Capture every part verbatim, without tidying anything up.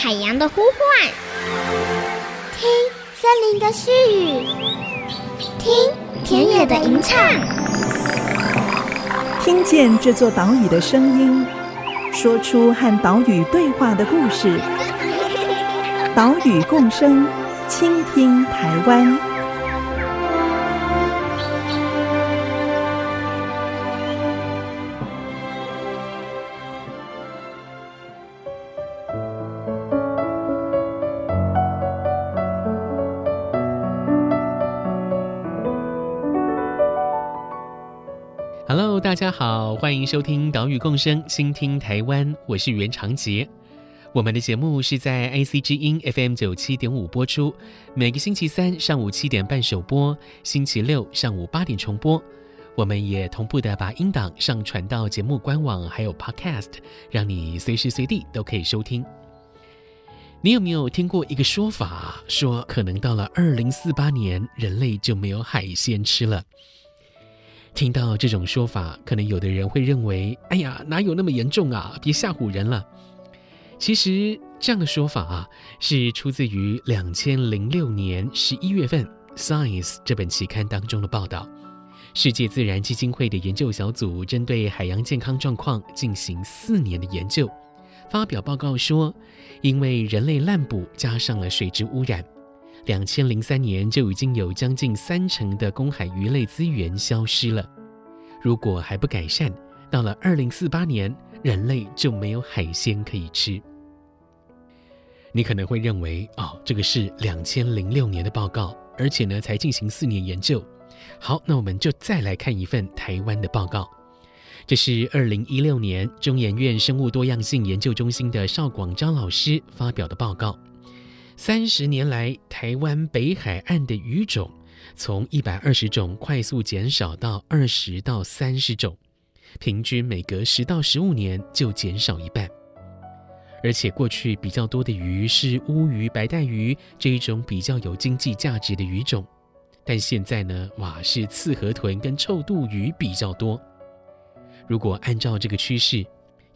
海洋的呼唤，听森林的絮语，听田野的吟唱，听见这座岛屿的声音，说出和岛屿对话的故事。岛屿共生，倾听台湾。Hello， 大家好，欢迎收听《岛屿共生》，倾听台湾，我是袁长杰。我们的节目是在 I C 之音 F M 九十七点五 播出，每个星期三上午七点半首播，星期六上午八点重播。我们也同步的把音档上传到节目官网，还有 Podcast， 让你随时随地都可以收听。你有没有听过一个说法，说可能到了二零四八年，人类就没有海鲜吃了？听到这种说法，可能有的人会认为，哎呀，哪有那么严重啊，别吓唬人了。其实这样的说法啊，是出自于二零零六年十一月份 Science 这本期刊当中的报道。世界自然基金会的研究小组针对海洋健康状况进行四年的研究，发表报告说，因为人类滥捕加上了水质污染，二零零三年就已经有将近三成的公海鱼类资源消失了。如果还不改善，到了二零四八年，人类就没有海鲜可以吃。你可能会认为，哦，这个是二零零六年的报告，而且呢才进行四年研究。好，那我们就再来看一份台湾的报告。这是二零一六年中研院生物多样性研究中心的邵广昭老师发表的报告。三十年来，台湾北海岸的鱼种从一百二十种快速减少到二十到三十种，平均每隔十到十五年就减少一半。而且过去比较多的鱼是乌鱼、白带鱼这一种比较有经济价值的鱼种，但现在呢，哇，是刺河豚跟臭肚鱼比较多。如果按照这个趋势，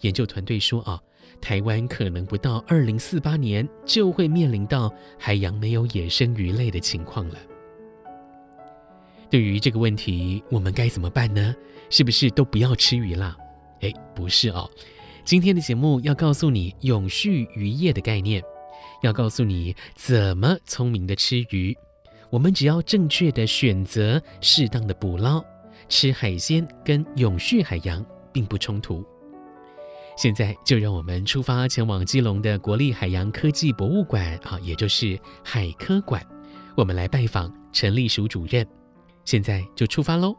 研究团队说啊，台湾可能不到二零四八年就会面临到海洋没有野生鱼类的情况了。对于这个问题，我们该怎么办呢？是不是都不要吃鱼啦？诶，不是哦。今天的节目要告诉你永续渔业的概念，要告诉你怎么聪明的吃鱼。我们只要正确的选择，适当的捕捞，吃海鲜跟永续海洋并不冲突。现在就让我们出发，前往基隆的国立海洋科技博物馆，啊，也就是海科馆，我们来拜访陈立淑主任。现在就出发喽！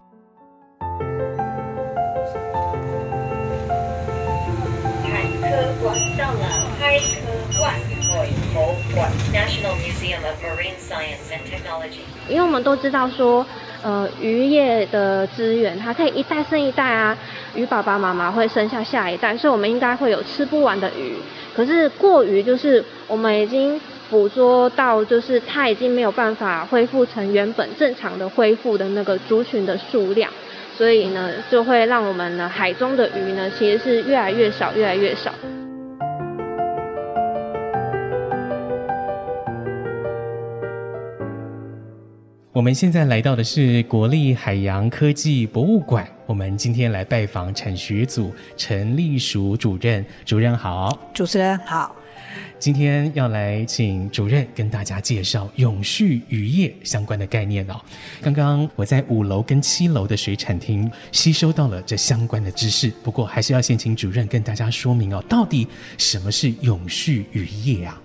海科馆到了，海科馆海科馆 National Museum of Marine Science and Technology。因为我们都知道说，呃，渔业的资源它可以一代生一代啊，鱼爸爸妈妈会生下下一代，所以我们应该会有吃不完的鱼。可是过鱼就是我们已经捕捉到，就是它已经没有办法恢复成原本正常的恢复的那个族群的数量，所以呢，就会让我们呢海中的鱼呢其实是越来越少，越来越少。我们现在来到的是国立海洋科技博物馆，我们今天来拜访产学组陈立淑主任。主任好。主持人好。今天要来请主任跟大家介绍永续渔业相关的概念哦。刚刚我在五楼跟七楼的水产厅吸收到了这相关的知识，不过还是要先请主任跟大家说明哦，到底什么是永续渔业啊？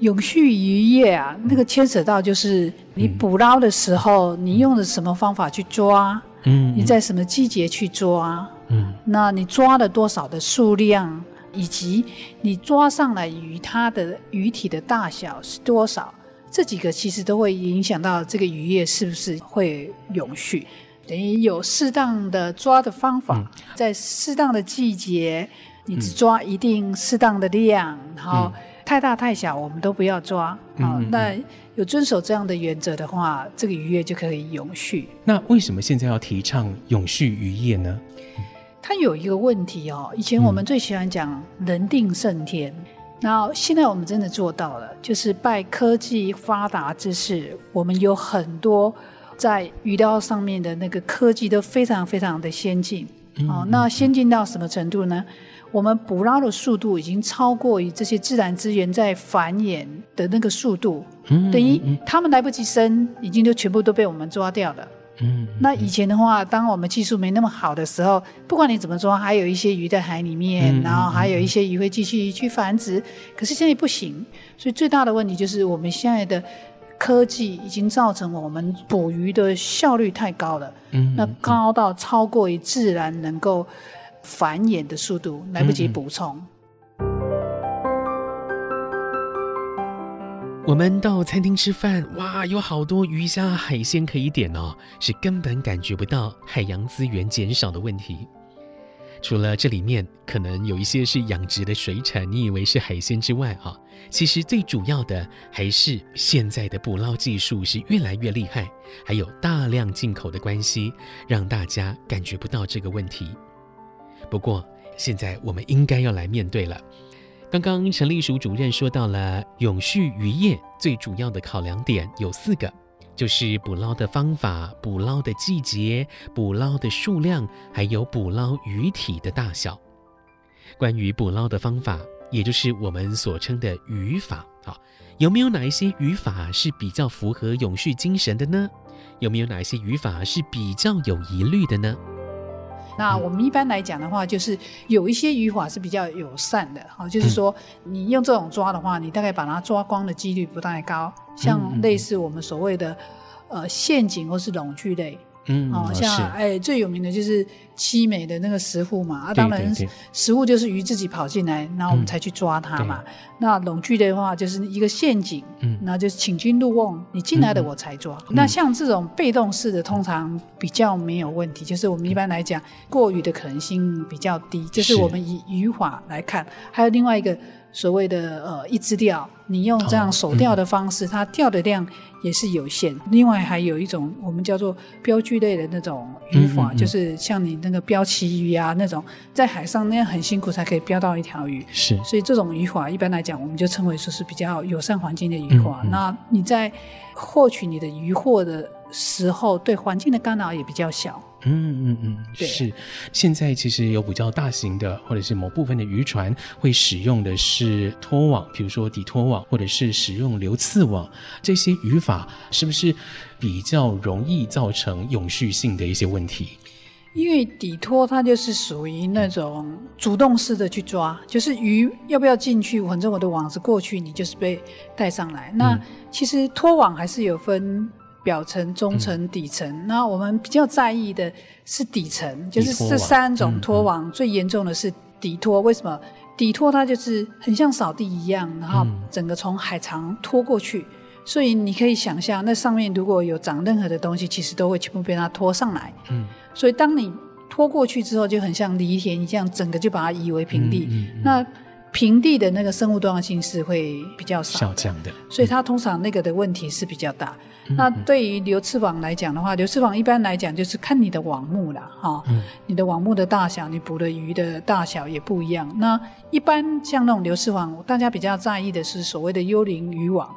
永续渔业啊，那个牵扯到就是你捕捞的时候，嗯，你用的什么方法去抓，嗯，你在什么季节去抓，嗯，那你抓了多少的数量，以及你抓上来鱼它的鱼体的大小是多少，这几个其实都会影响到这个渔业是不是会永续。等于有适当的抓的方法，嗯，在适当的季节你只抓一定适当的量，嗯，然后太大太小我们都不要抓，嗯哦，那有遵守这样的原则的话，这个渔业就可以永续。那为什么现在要提倡永续渔业呢？它有一个问题哦，以前我们最喜欢讲人定胜天，嗯，然后现在我们真的做到了，就是拜科技发达之赐，我们有很多在鱼料上面的那个科技都非常非常的先进。嗯嗯哦、那先进到什么程度呢？我们捕捞的速度已经超过于这些自然资源在繁衍的那个速度，嗯嗯嗯等于他们来不及生，已经就全部都被我们抓掉了。嗯嗯嗯那以前的话，当我们技术没那么好的时候，不管你怎么抓，还有一些鱼在海里面，嗯嗯嗯然后还有一些鱼会继续去繁殖。可是现在不行，所以最大的问题就是我们现在的科技已经造成我们捕鱼的效率太高了，嗯嗯嗯那高到超过于自然能够繁衍的速度，来不及补充。嗯嗯我们到餐厅吃饭，哇，有好多鱼虾海鲜可以点哦，是根本感觉不到海洋资源减少的问题。除了这里面可能有一些是养殖的水产，你以为是海鲜之外啊，其实最主要的还是现在的捕捞技术是越来越厉害，还有大量进口的关系，让大家感觉不到这个问题。不过现在我们应该要来面对了。刚刚陈立淑主任说到了永续渔业最主要的考量点有四个，就是捕捞的方法、捕捞的季节、捕捞的数量，还有捕捞鱼体的大小。关于捕捞的方法，也就是我们所称的渔法，有没有哪一些渔法是比较符合永续精神的呢？有没有哪一些渔法是比较有疑虑的呢？那我们一般来讲的话，就是有一些渔法是比较友善的，就是说你用这种抓的话，你大概把它抓光的几率不太高，像类似我们所谓的呃陷阱或是笼具类。嗯，哦，像哎最有名的就是七美的那个石斛嘛，啊，当然石斛就是鱼自己跑进来，然后我们才去抓它嘛。嗯、那笼具的话就是一个陷阱，嗯，然后就是请君入瓮，你进来的我才抓。嗯、那像这种被动式的，通常比较没有问题，就是我们一般来讲、嗯、过鱼的可能性比较低，就是我们以渔法来看。还有另外一个所谓的呃一支钓，你用这样手钓的方式、哦嗯、它钓的量也是有限。另外还有一种我们叫做标具类的那种渔法，嗯嗯嗯就是像你那个标旗鱼啊，那种在海上那样很辛苦才可以标到一条鱼，是，所以这种渔法一般来讲我们就称为说是比较友善环境的渔法。嗯嗯那你在获取你的渔获的时候，对环境的干扰也比较小。嗯嗯嗯，是。现在其实有比较大型的，或者是某部分的渔船会使用的是拖网，比如说底拖网，或者是使用流刺网，这些渔法是不是比较容易造成永续性的一些问题？因为底拖它就是属于那种主动式的去抓，就是鱼要不要进去，反正我的网子过去，你就是被带上来。那、嗯、其实拖网还是有分表层、中层、底层、嗯、那我们比较在意的是底层，就是这三种拖网、嗯嗯、最严重的是底拖。为什么底拖？它就是很像扫地一样，然后整个从海床拖过去、嗯、所以你可以想象那上面如果有长任何的东西，其实都会全部被它拖上来、嗯、所以当你拖过去之后，就很像犁田一样，整个就把它夷为平地、嗯嗯嗯、那平地的那个生物多样性是会比较少下降的，所以它通常那个的问题是比较大、嗯、那对于流刺网来讲的话，流刺网一般来讲就是看你的网目啦、哦嗯、你的网目的大小，你捕的鱼的大小也不一样。那一般像那种流刺网，大家比较在意的是所谓的幽灵渔网，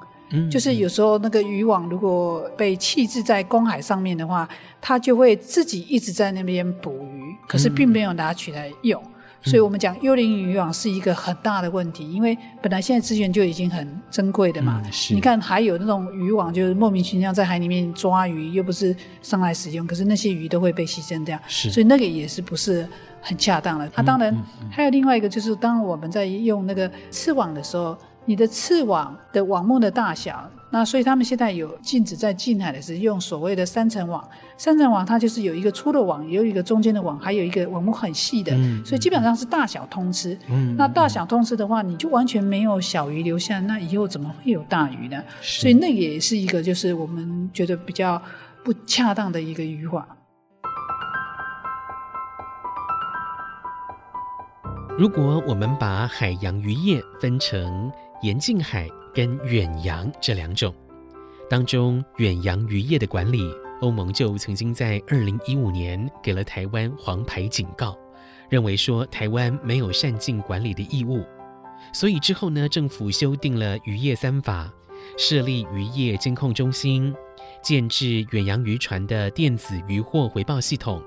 就是有时候那个渔网如果被弃置在公海上面的话，它就会自己一直在那边捕鱼，可是并没有拿取来用、嗯所以我们讲幽灵渔网是一个很大的问题，因为本来现在资源就已经很珍贵的嘛、嗯、你看还有那种渔网就是莫名其妙在海里面抓鱼，又不是上来使用，可是那些鱼都会被牺牲掉，所以那个也是不是很恰当的、嗯、啊。当然、嗯嗯、还有另外一个就是当我们在用那个刺网的时候，你的刺网的网目的大小，那所以他们现在有禁止在近海的是用所谓的三层网。三层网它就是有一个粗的网，有一个中间的网，还有一个网目很细的、嗯、所以基本上是大小通吃、嗯、那大小通吃的话，你就完全没有小鱼留下，那以后怎么会有大鱼呢？所以那也是一个就是我们觉得比较不恰当的一个渔法。如果我们把海洋渔业分成沿近海跟远洋这两种，当中远洋渔业的管理，欧盟就曾经在二零一五年给了台湾黄牌警告，认为说台湾没有善尽管理的义务，所以之后呢，政府修订了渔业三法，设立渔业监控中心，建制远洋渔船的电子渔获回报系统，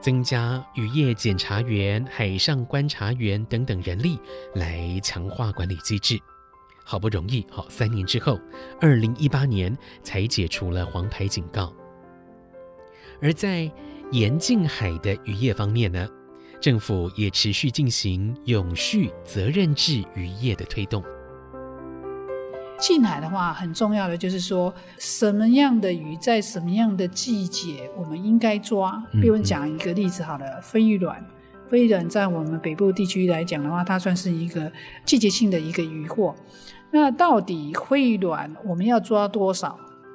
增加渔业检查员、海上观察员等等人力来强化管理机制。好不容易，好三年之后，二零一八年才解除了黄牌警告。而在沿近海的渔业方面呢，政府也持续进行永续责任制渔业的推动。近海的话，很重要的就是说，什么样的鱼在什么样的季节我们应该抓。比如讲一个例子好了，飞鱼卵。飞鱼卵在我们北部地区来讲的话，它算是一个季节性的一个渔获。那到底飞鱼卵我们要抓多少？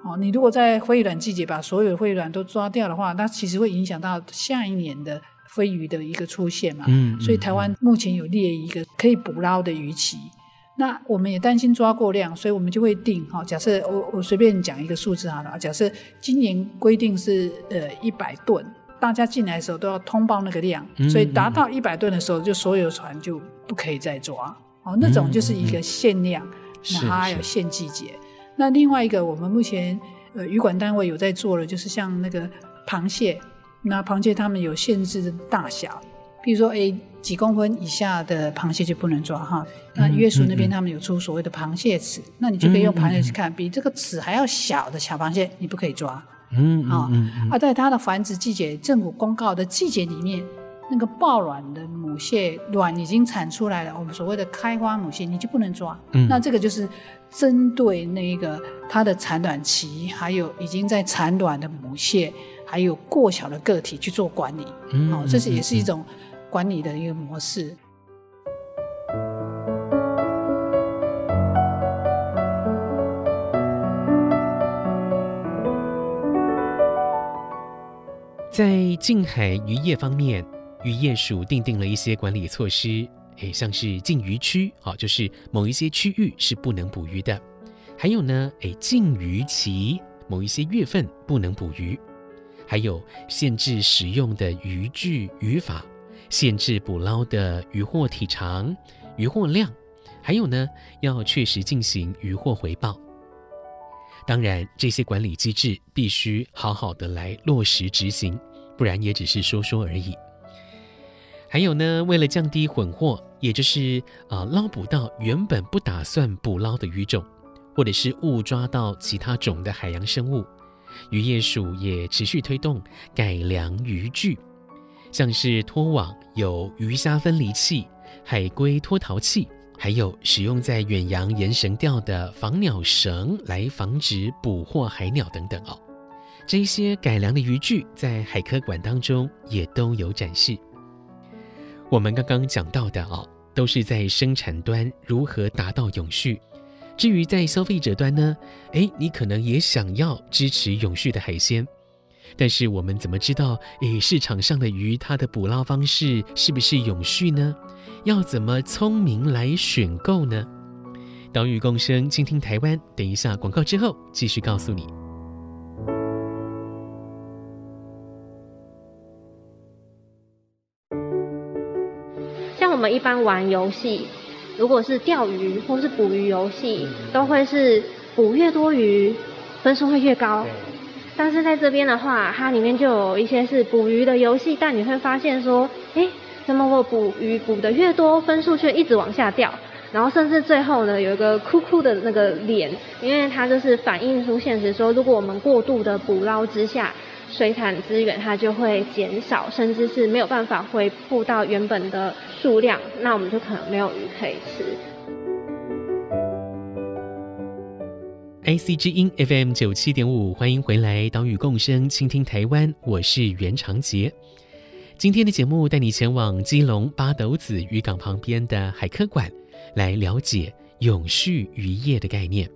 哦、你如果在飞鱼卵季节把所有的飞鱼卵都抓掉的话，那其实会影响到下一年的飞鱼的一个出现嘛。嗯嗯、所以台湾目前有列一个可以捕捞的鱼期，那我们也担心抓过量，所以我们就会定、哦、假设 我, 我随便讲一个数字好了，假设今年规定是呃一百吨，大家进来的时候都要通报那个量，所以达到一百吨的时候就所有船就不可以再抓、哦、那种就是一个限量、嗯嗯、那还有限季节。那另外一个我们目前呃渔管单位有在做的，就是像那个螃蟹，那螃蟹他们有限制的大小，比如说诶几公分以下的螃蟹就不能抓哈。那约署那边他们有出所谓的螃蟹尺，嗯、那你就可以用螃蟹去看，嗯、比这个尺还要小的小螃蟹你不可以抓。嗯啊、哦嗯嗯、啊，在它的繁殖季节，政府公告的季节里面，那个抱卵的母蟹卵已经产出来了，我们所谓的开花母蟹你就不能抓、嗯、那这个就是针对那个它的产卵期，还有已经在产卵的母蟹，还有过小的个体去做管理、嗯哦、这是也是一种管理的一个模式。在近海渔业方面，渔业署订定了一些管理措施，像是禁渔区，就是某一些区域是不能捕鱼的，还有呢，禁渔期，某一些月份不能捕鱼，还有限制使用的渔具渔法，限制捕捞的渔获体长、渔获量，还有呢，要确实进行渔获回报。当然，这些管理机制必须好好的来落实执行，不然也只是说说而已。还有呢，为了降低混获，也就是、呃、捞捕到原本不打算捕捞的鱼种，或者是误抓到其他种的海洋生物，渔业署也持续推动改良渔具，像是拖网有鱼虾分离器、海龟脱逃器，还有使用在远洋沿绳钓的防鸟绳来防止捕获海鸟等等哦。这些改良的渔具在海科馆当中也都有展示。我们刚刚讲到的哦，都是在生产端如何达到永续。至于在消费者端呢，诶，你可能也想要支持永续的海鲜，但是我们怎么知道诶市场上的鱼它的捕捞方式是不是永续呢？要怎么聪明来选购呢？岛屿共生，倾听台湾。等一下广告之后继续告诉你。我们一般玩游戏，如果是钓鱼或是捕鱼游戏，都会是捕越多鱼分数会越高，但是在这边的话，它里面就有一些是捕鱼的游戏，但你会发现说，哎，怎么我捕鱼捕的越多，分数却一直往下掉，然后甚至最后呢有一个哭哭的那个脸，因为它就是反映出现实说，如果我们过度的捕捞之下，水产资源它就会减少，甚至是没有办法恢复到原本的数量，那我们就可能没有鱼可以吃。 I C 之音 F M 九十七点五， 欢迎回来，岛屿共生，倾听台湾，我是袁长杰。今天的节目带你前往基隆八斗子渔港旁边的海科馆，来了解永续渔业的概念。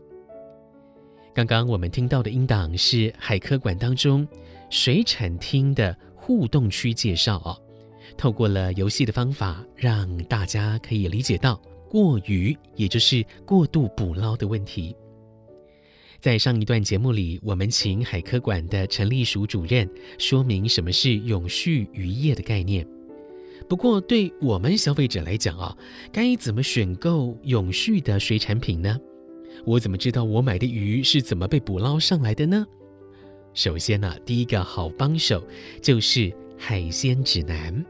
刚刚我们听到的音档是海科馆当中水产厅的互动区介绍哦，透过了游戏的方法，让大家可以理解到过渔，也就是过度捕捞的问题。在上一段节目里，我们请海科馆的陈立淑主任说明什么是永续渔业的概念，不过对我们消费者来讲啊，该怎么选购永续的水产品呢？我怎么知道我买的鱼是怎么被捕捞上来的呢？首先啊，第一个好帮手就是海鲜指南。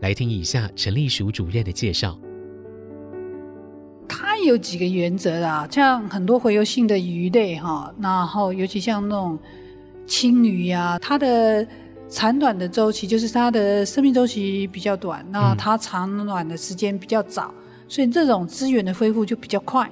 来听以下陈立淑主任的介绍。它有几个原则啦，像很多洄游性的鱼类哈，然后尤其像那种青鱼啊，它的产卵的周期就是它的生命周期比较短，那它产卵的时间比较早，所以这种资源的恢复就比较快。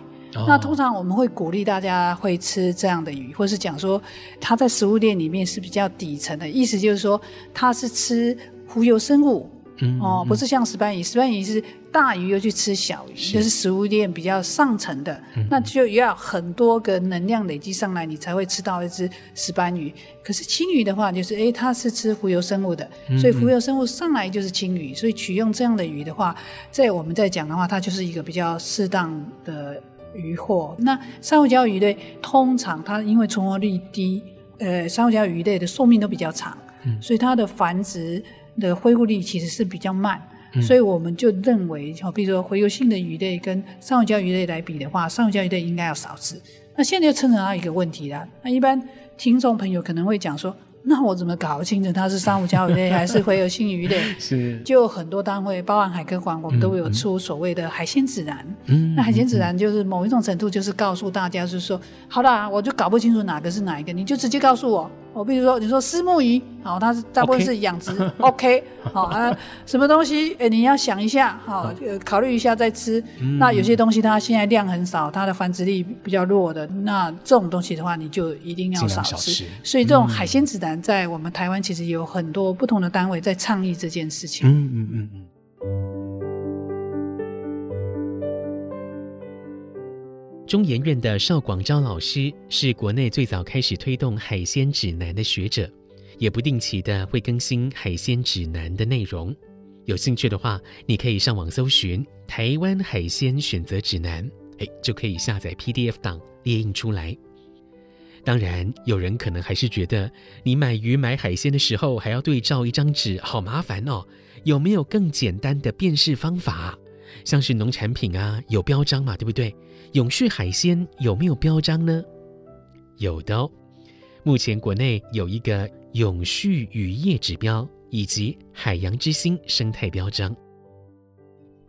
那通常我们会鼓励大家会吃这样的鱼，或是讲说它在食物链里面是比较底层的，意思就是说它是吃洄游生物。嗯嗯哦，不是像石斑鱼，石斑鱼是大鱼又去吃小鱼，是就是食物链比较上层的，嗯嗯那就要很多个能量累积上来，你才会吃到一只石斑鱼。可是青鱼的话，就是哎，它是吃洄游生物的，所以洄游生物上来就是青鱼，嗯嗯所以取用这样的鱼的话，在我们在讲的话，它就是一个比较适当的鱼货。那珊瑚礁鱼类通常它因为存活率低，呃，珊瑚礁鱼类的寿命都比较长，嗯、所以它的繁殖的恢复力其实是比较慢，嗯、所以我们就认为，比如说洄游性的鱼类跟珊瑚礁鱼类来比的话，珊瑚礁鱼类应该要少吃。那现在就牵扯到一个问题啦，那一般听众朋友可能会讲说，那我怎么搞清楚它是珊瑚礁鱼类还是洄游性鱼类？是，就很多单位，包含海科馆，我们都有出所谓的海鲜指南。嗯，那海鲜指南就是某一种程度就是告诉大家，就是说，好啦，我就搞不清楚哪个是哪一个，你就直接告诉我。我比如说，你说虱目鱼，好，它是大部分是养殖 ，OK， 好啊，什么东西，哎，你要想一下，好，考虑一下再吃。嗯、那有些东西它现在量很少，它的繁殖力比较弱的，那这种东西的话，你就一定要少吃。少吃所以这种海鲜指南在我们台湾其实有很多不同的单位在倡议这件事情。嗯嗯嗯嗯。中研院的邵广昭老师是国内最早开始推动海鲜指南的学者，也不定期的会更新海鲜指南的内容。有兴趣的话，你可以上网搜寻台湾海鲜选择指南，哎，就可以下载 P D F 档列印出来。当然，有人可能还是觉得你买鱼买海鲜的时候还要对照一张纸，好麻烦哦。有没有更简单的辨识方法？像是农产品啊，有标章嘛，对不对？永续海鲜有没有标章呢？有的哦。目前国内有一个永续渔业指标以及海洋之星生态标章。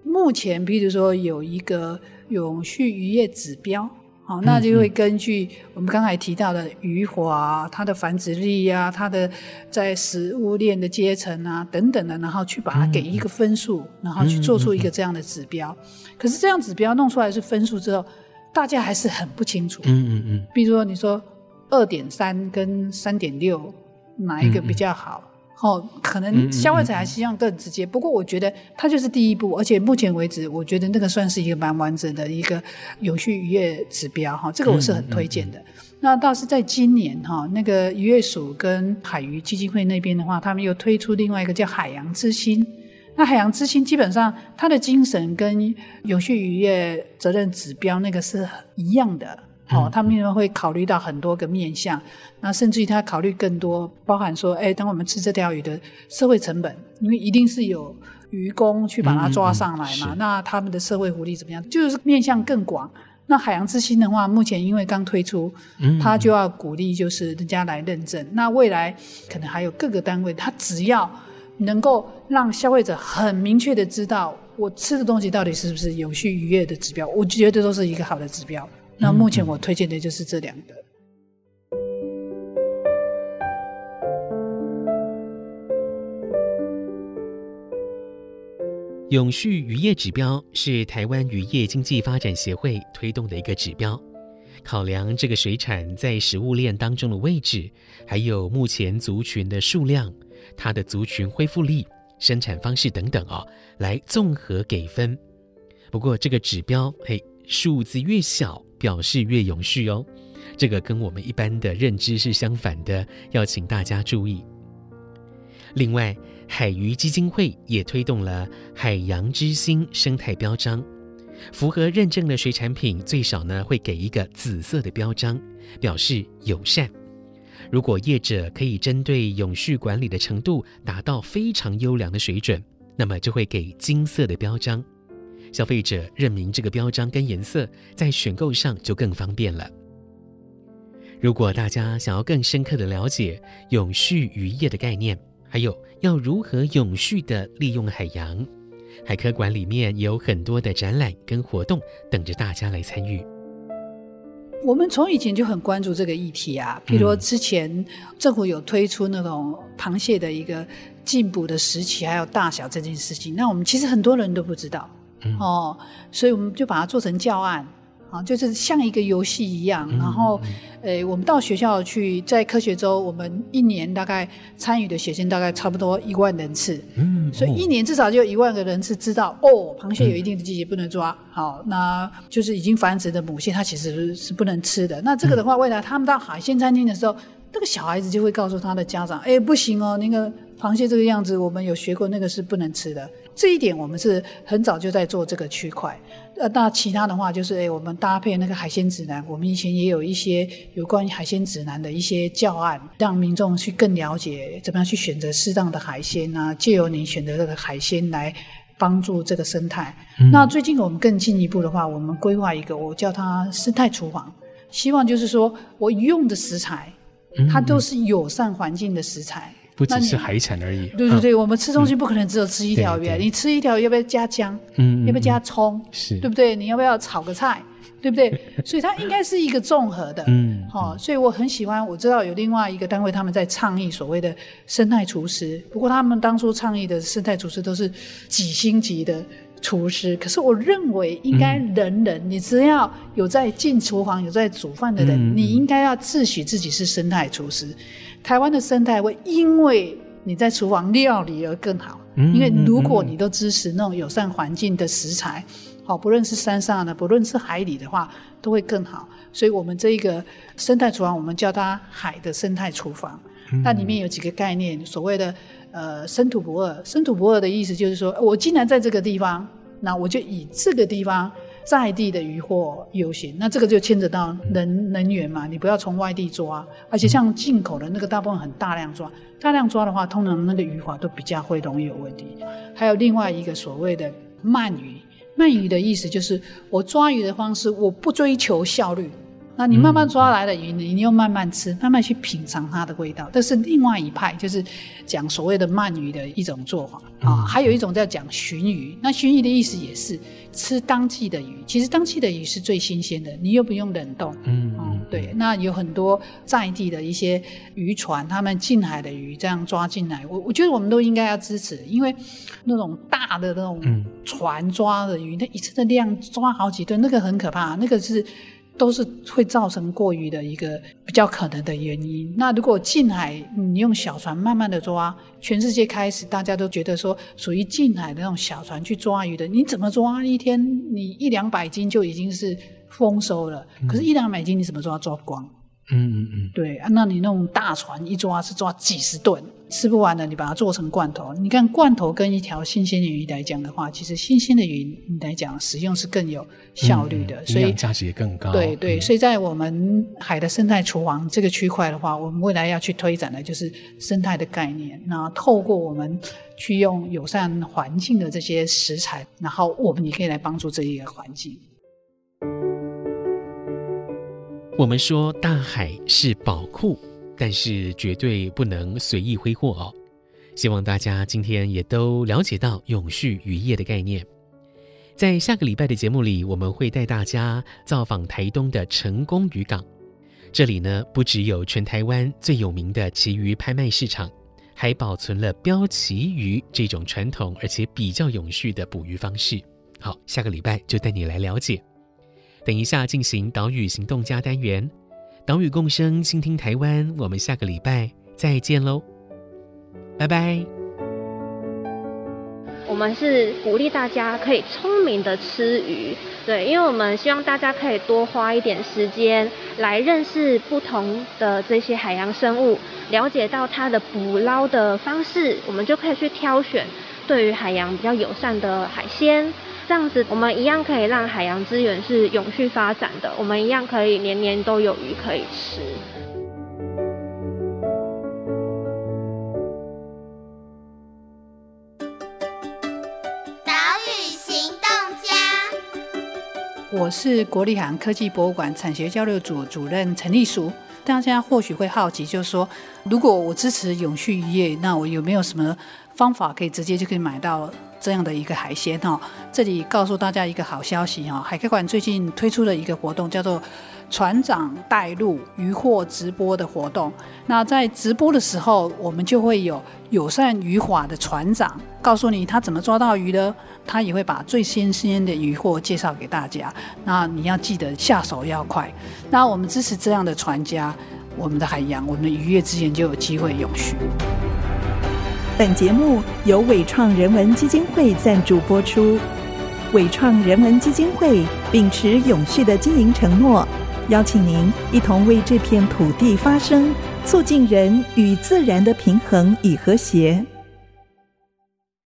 目前比如说有一个永续渔业指标，好，那就会根据我们刚才提到的渔华，它的繁殖力啊，它的在食物链的阶层啊等等的，然后去把它给一个分数，然后去做出一个这样的指标。可是这样指标弄出来是分数之后，大家还是很不清楚。嗯嗯嗯。比如说你说 二点三 跟 三点六 哪一个比较好？哦，可能消费者还是希望更直接，嗯嗯嗯不过我觉得它就是第一步，而且目前为止我觉得那个算是一个蛮完整的一个永续渔业指标，哦，这个我是很推荐的。嗯嗯嗯那倒是在今年，哦，那个渔业署跟海渔基金会那边的话，他们又推出另外一个叫海洋之星。那海洋之星基本上它的精神跟永续渔业责任指标那个是一样的，哦，他们会考虑到很多个面向，那甚至于他考虑更多，包含说，哎，当我们吃这条鱼的社会成本，因为一定是有渔工去把它抓上来嘛，嗯嗯嗯那他们的社会福利怎么样，就是面向更广。那海洋之星的话，目前因为刚推出，他就要鼓励就是人家来认证，嗯嗯那未来可能还有各个单位，他只要能够让消费者很明确的知道我吃的东西到底是不是永续渔业的指标，我觉得都是一个好的指标。那目前我推荐的就是这两个。永续渔业指标是台湾渔业经济发展协会推动的一个指标，考量这个水产在食物链当中的位置，还有目前族群的数量、它的族群恢复力、生产方式等等哦，来综合给分。不过这个指标，嘿，数字越小表示越永续哦，这个跟我们一般的认知是相反的，要请大家注意。另外，海渔基金会也推动了海洋之星生态标章，符合认证的水产品最少呢会给一个紫色的标章，表示友善。如果业者可以针对永续管理的程度达到非常优良的水准，那么就会给金色的标章，消费者认明这个标章跟颜色，在选购上就更方便了。如果大家想要更深刻的了解永续渔业的概念，还有要如何永续的利用海洋，海科馆里面也有很多的展览跟活动等着大家来参与。我们从以前就很关注这个议题啊，譬如之前政府有推出那种螃蟹的一个进补的时期还有大小这件事情，那我们其实很多人都不知道、嗯哦、所以我们就把它做成教案、啊、就是像一个游戏一样、嗯、然后、呃、我们到学校去，在科学周我们一年大概参与的学生大概差不多一万人次、嗯哦、所以一年至少就一万个人次知道哦，螃蟹有一定的季节不能抓、嗯、好，那就是已经繁殖的母蟹它其实是不能吃的，那这个的话、嗯、未来他们到海鲜餐厅的时候，那个小孩子就会告诉他的家长，哎，不行哦，那个螃蟹这个样子我们有学过，那个是不能吃的。这一点我们是很早就在做这个区块。呃，那其他的话就是，哎，我们搭配那个海鲜指南，我们以前也有一些有关于海鲜指南的一些教案，让民众去更了解怎么样去选择适当的海鲜啊，借由你选择这个海鲜来帮助这个生态。嗯、那最近我们更进一步的话，我们规划一个，我叫它生态厨房，希望就是说我用的食材，它都是友善环境的食材。不只是海产而已。对对对、嗯、我们吃东西不可能只有吃一条鱼、啊嗯、你吃一条鱼要不要加姜、嗯、要不要加葱、嗯、对不对，你要不要炒个菜，对不对？所以它应该是一个综合的、嗯哦、所以我很喜欢，我知道有另外一个单位他们在倡议所谓的生态厨师，不过他们当初倡议的生态厨师都是几星级的厨师，可是我认为应该人人、嗯、你只要有在进厨房有在煮饭的人、嗯、你应该要自诩自己是生态厨师。台湾的生态会因为你在厨房料理而更好、嗯、因为如果你都支持那种友善环境的食材、嗯、不论是山上的不论是海里的话都会更好，所以我们这一个生态厨房我们叫它海的生态厨房、嗯、那里面有几个概念，所谓的呃，生土不二，生土不二的意思就是说，我既然在这个地方，那我就以这个地方在地的渔获优先。那这个就牵扯到能能源嘛，你不要从外地抓，而且像进口的那个大部分很大量抓，大量抓的话，通常那个渔法都比较会容易有问题。还有另外一个所谓的慢鱼，慢鱼的意思就是我抓鱼的方式，我不追求效率。那你慢慢抓来的鱼，你又慢慢吃，慢慢去品尝它的味道，这是另外一派，就是讲所谓的慢鱼的一种做法啊。还有一种在讲旬鱼，那旬鱼的意思也是吃当季的鱼，其实当季的鱼是最新鲜的，你又不用冷冻。嗯，嗯对。那有很多在地的一些渔船，他们近海的鱼这样抓进来，我我觉得我们都应该要支持，因为那种大的那种船抓的鱼，那一次的量抓好几吨，那个很可怕，那个是。都是会造成过于的一个比较可能的原因。那如果近海你用小船慢慢的抓，全世界开始大家都觉得说属于近海的那种小船去抓鱼的，你怎么抓一天你一两百斤就已经是丰收了、嗯、可是一两百斤你怎么抓抓不光。嗯嗯嗯，对、啊、那你那种大船一抓是抓几十吨，吃不完了你把它做成罐头，你看罐头跟一条新鲜的鱼来讲的话，其实新鲜的鱼来讲使用是更有效率的、嗯、所以营养价值也更高。对对、嗯、所以在我们海的生态厨房这个区块的话，我们未来要去推展的就是生态的概念，然后透过我们去用友善环境的这些食材，然后我们也可以来帮助这一个环境。我们说大海是宝库，但是绝对不能随意挥霍哦。希望大家今天也都了解到永续渔业的概念。在下个礼拜的节目里，我们会带大家造访台东的成功渔港。这里呢，不只有全台湾最有名的旗鱼拍卖市场，还保存了标旗鱼这种传统而且比较永续的捕鱼方式。好，下个礼拜就带你来了解。等一下进行岛屿行动家单元，岛屿共生，倾听台湾，我们下个礼拜再见喽，拜拜。我们是鼓励大家可以聪明的吃鱼，对，因为我们希望大家可以多花一点时间来认识不同的这些海洋生物，了解到它的捕捞的方式，我们就可以去挑选对于海洋比较友善的海鲜。这样子我们一样可以让海洋资源是永续发展的，我们一样可以年年都有鱼可以吃。我是国立海洋科技博物馆产学交流组主任陈丽淑。大家或许会好奇，就是说，如果我支持永续渔业，那我有没有什么方法可以直接就可以买到这样的一个海鲜？这里告诉大家一个好消息，海科馆最近推出了一个活动，叫做船长带路渔获直播的活动。那在直播的时候，我们就会有友善渔法的船长告诉你他怎么抓到鱼的，他也会把最新鲜的渔获介绍给大家。那你要记得下手要快。那我们支持这样的船家，我们的海洋，我们的渔业资源就有机会永续。本节目由伟创人文基金会赞助播出。伟创人文基金会秉持永续的经营承诺，邀请您一同为这片土地发声，促进人与自然的平衡与和谐。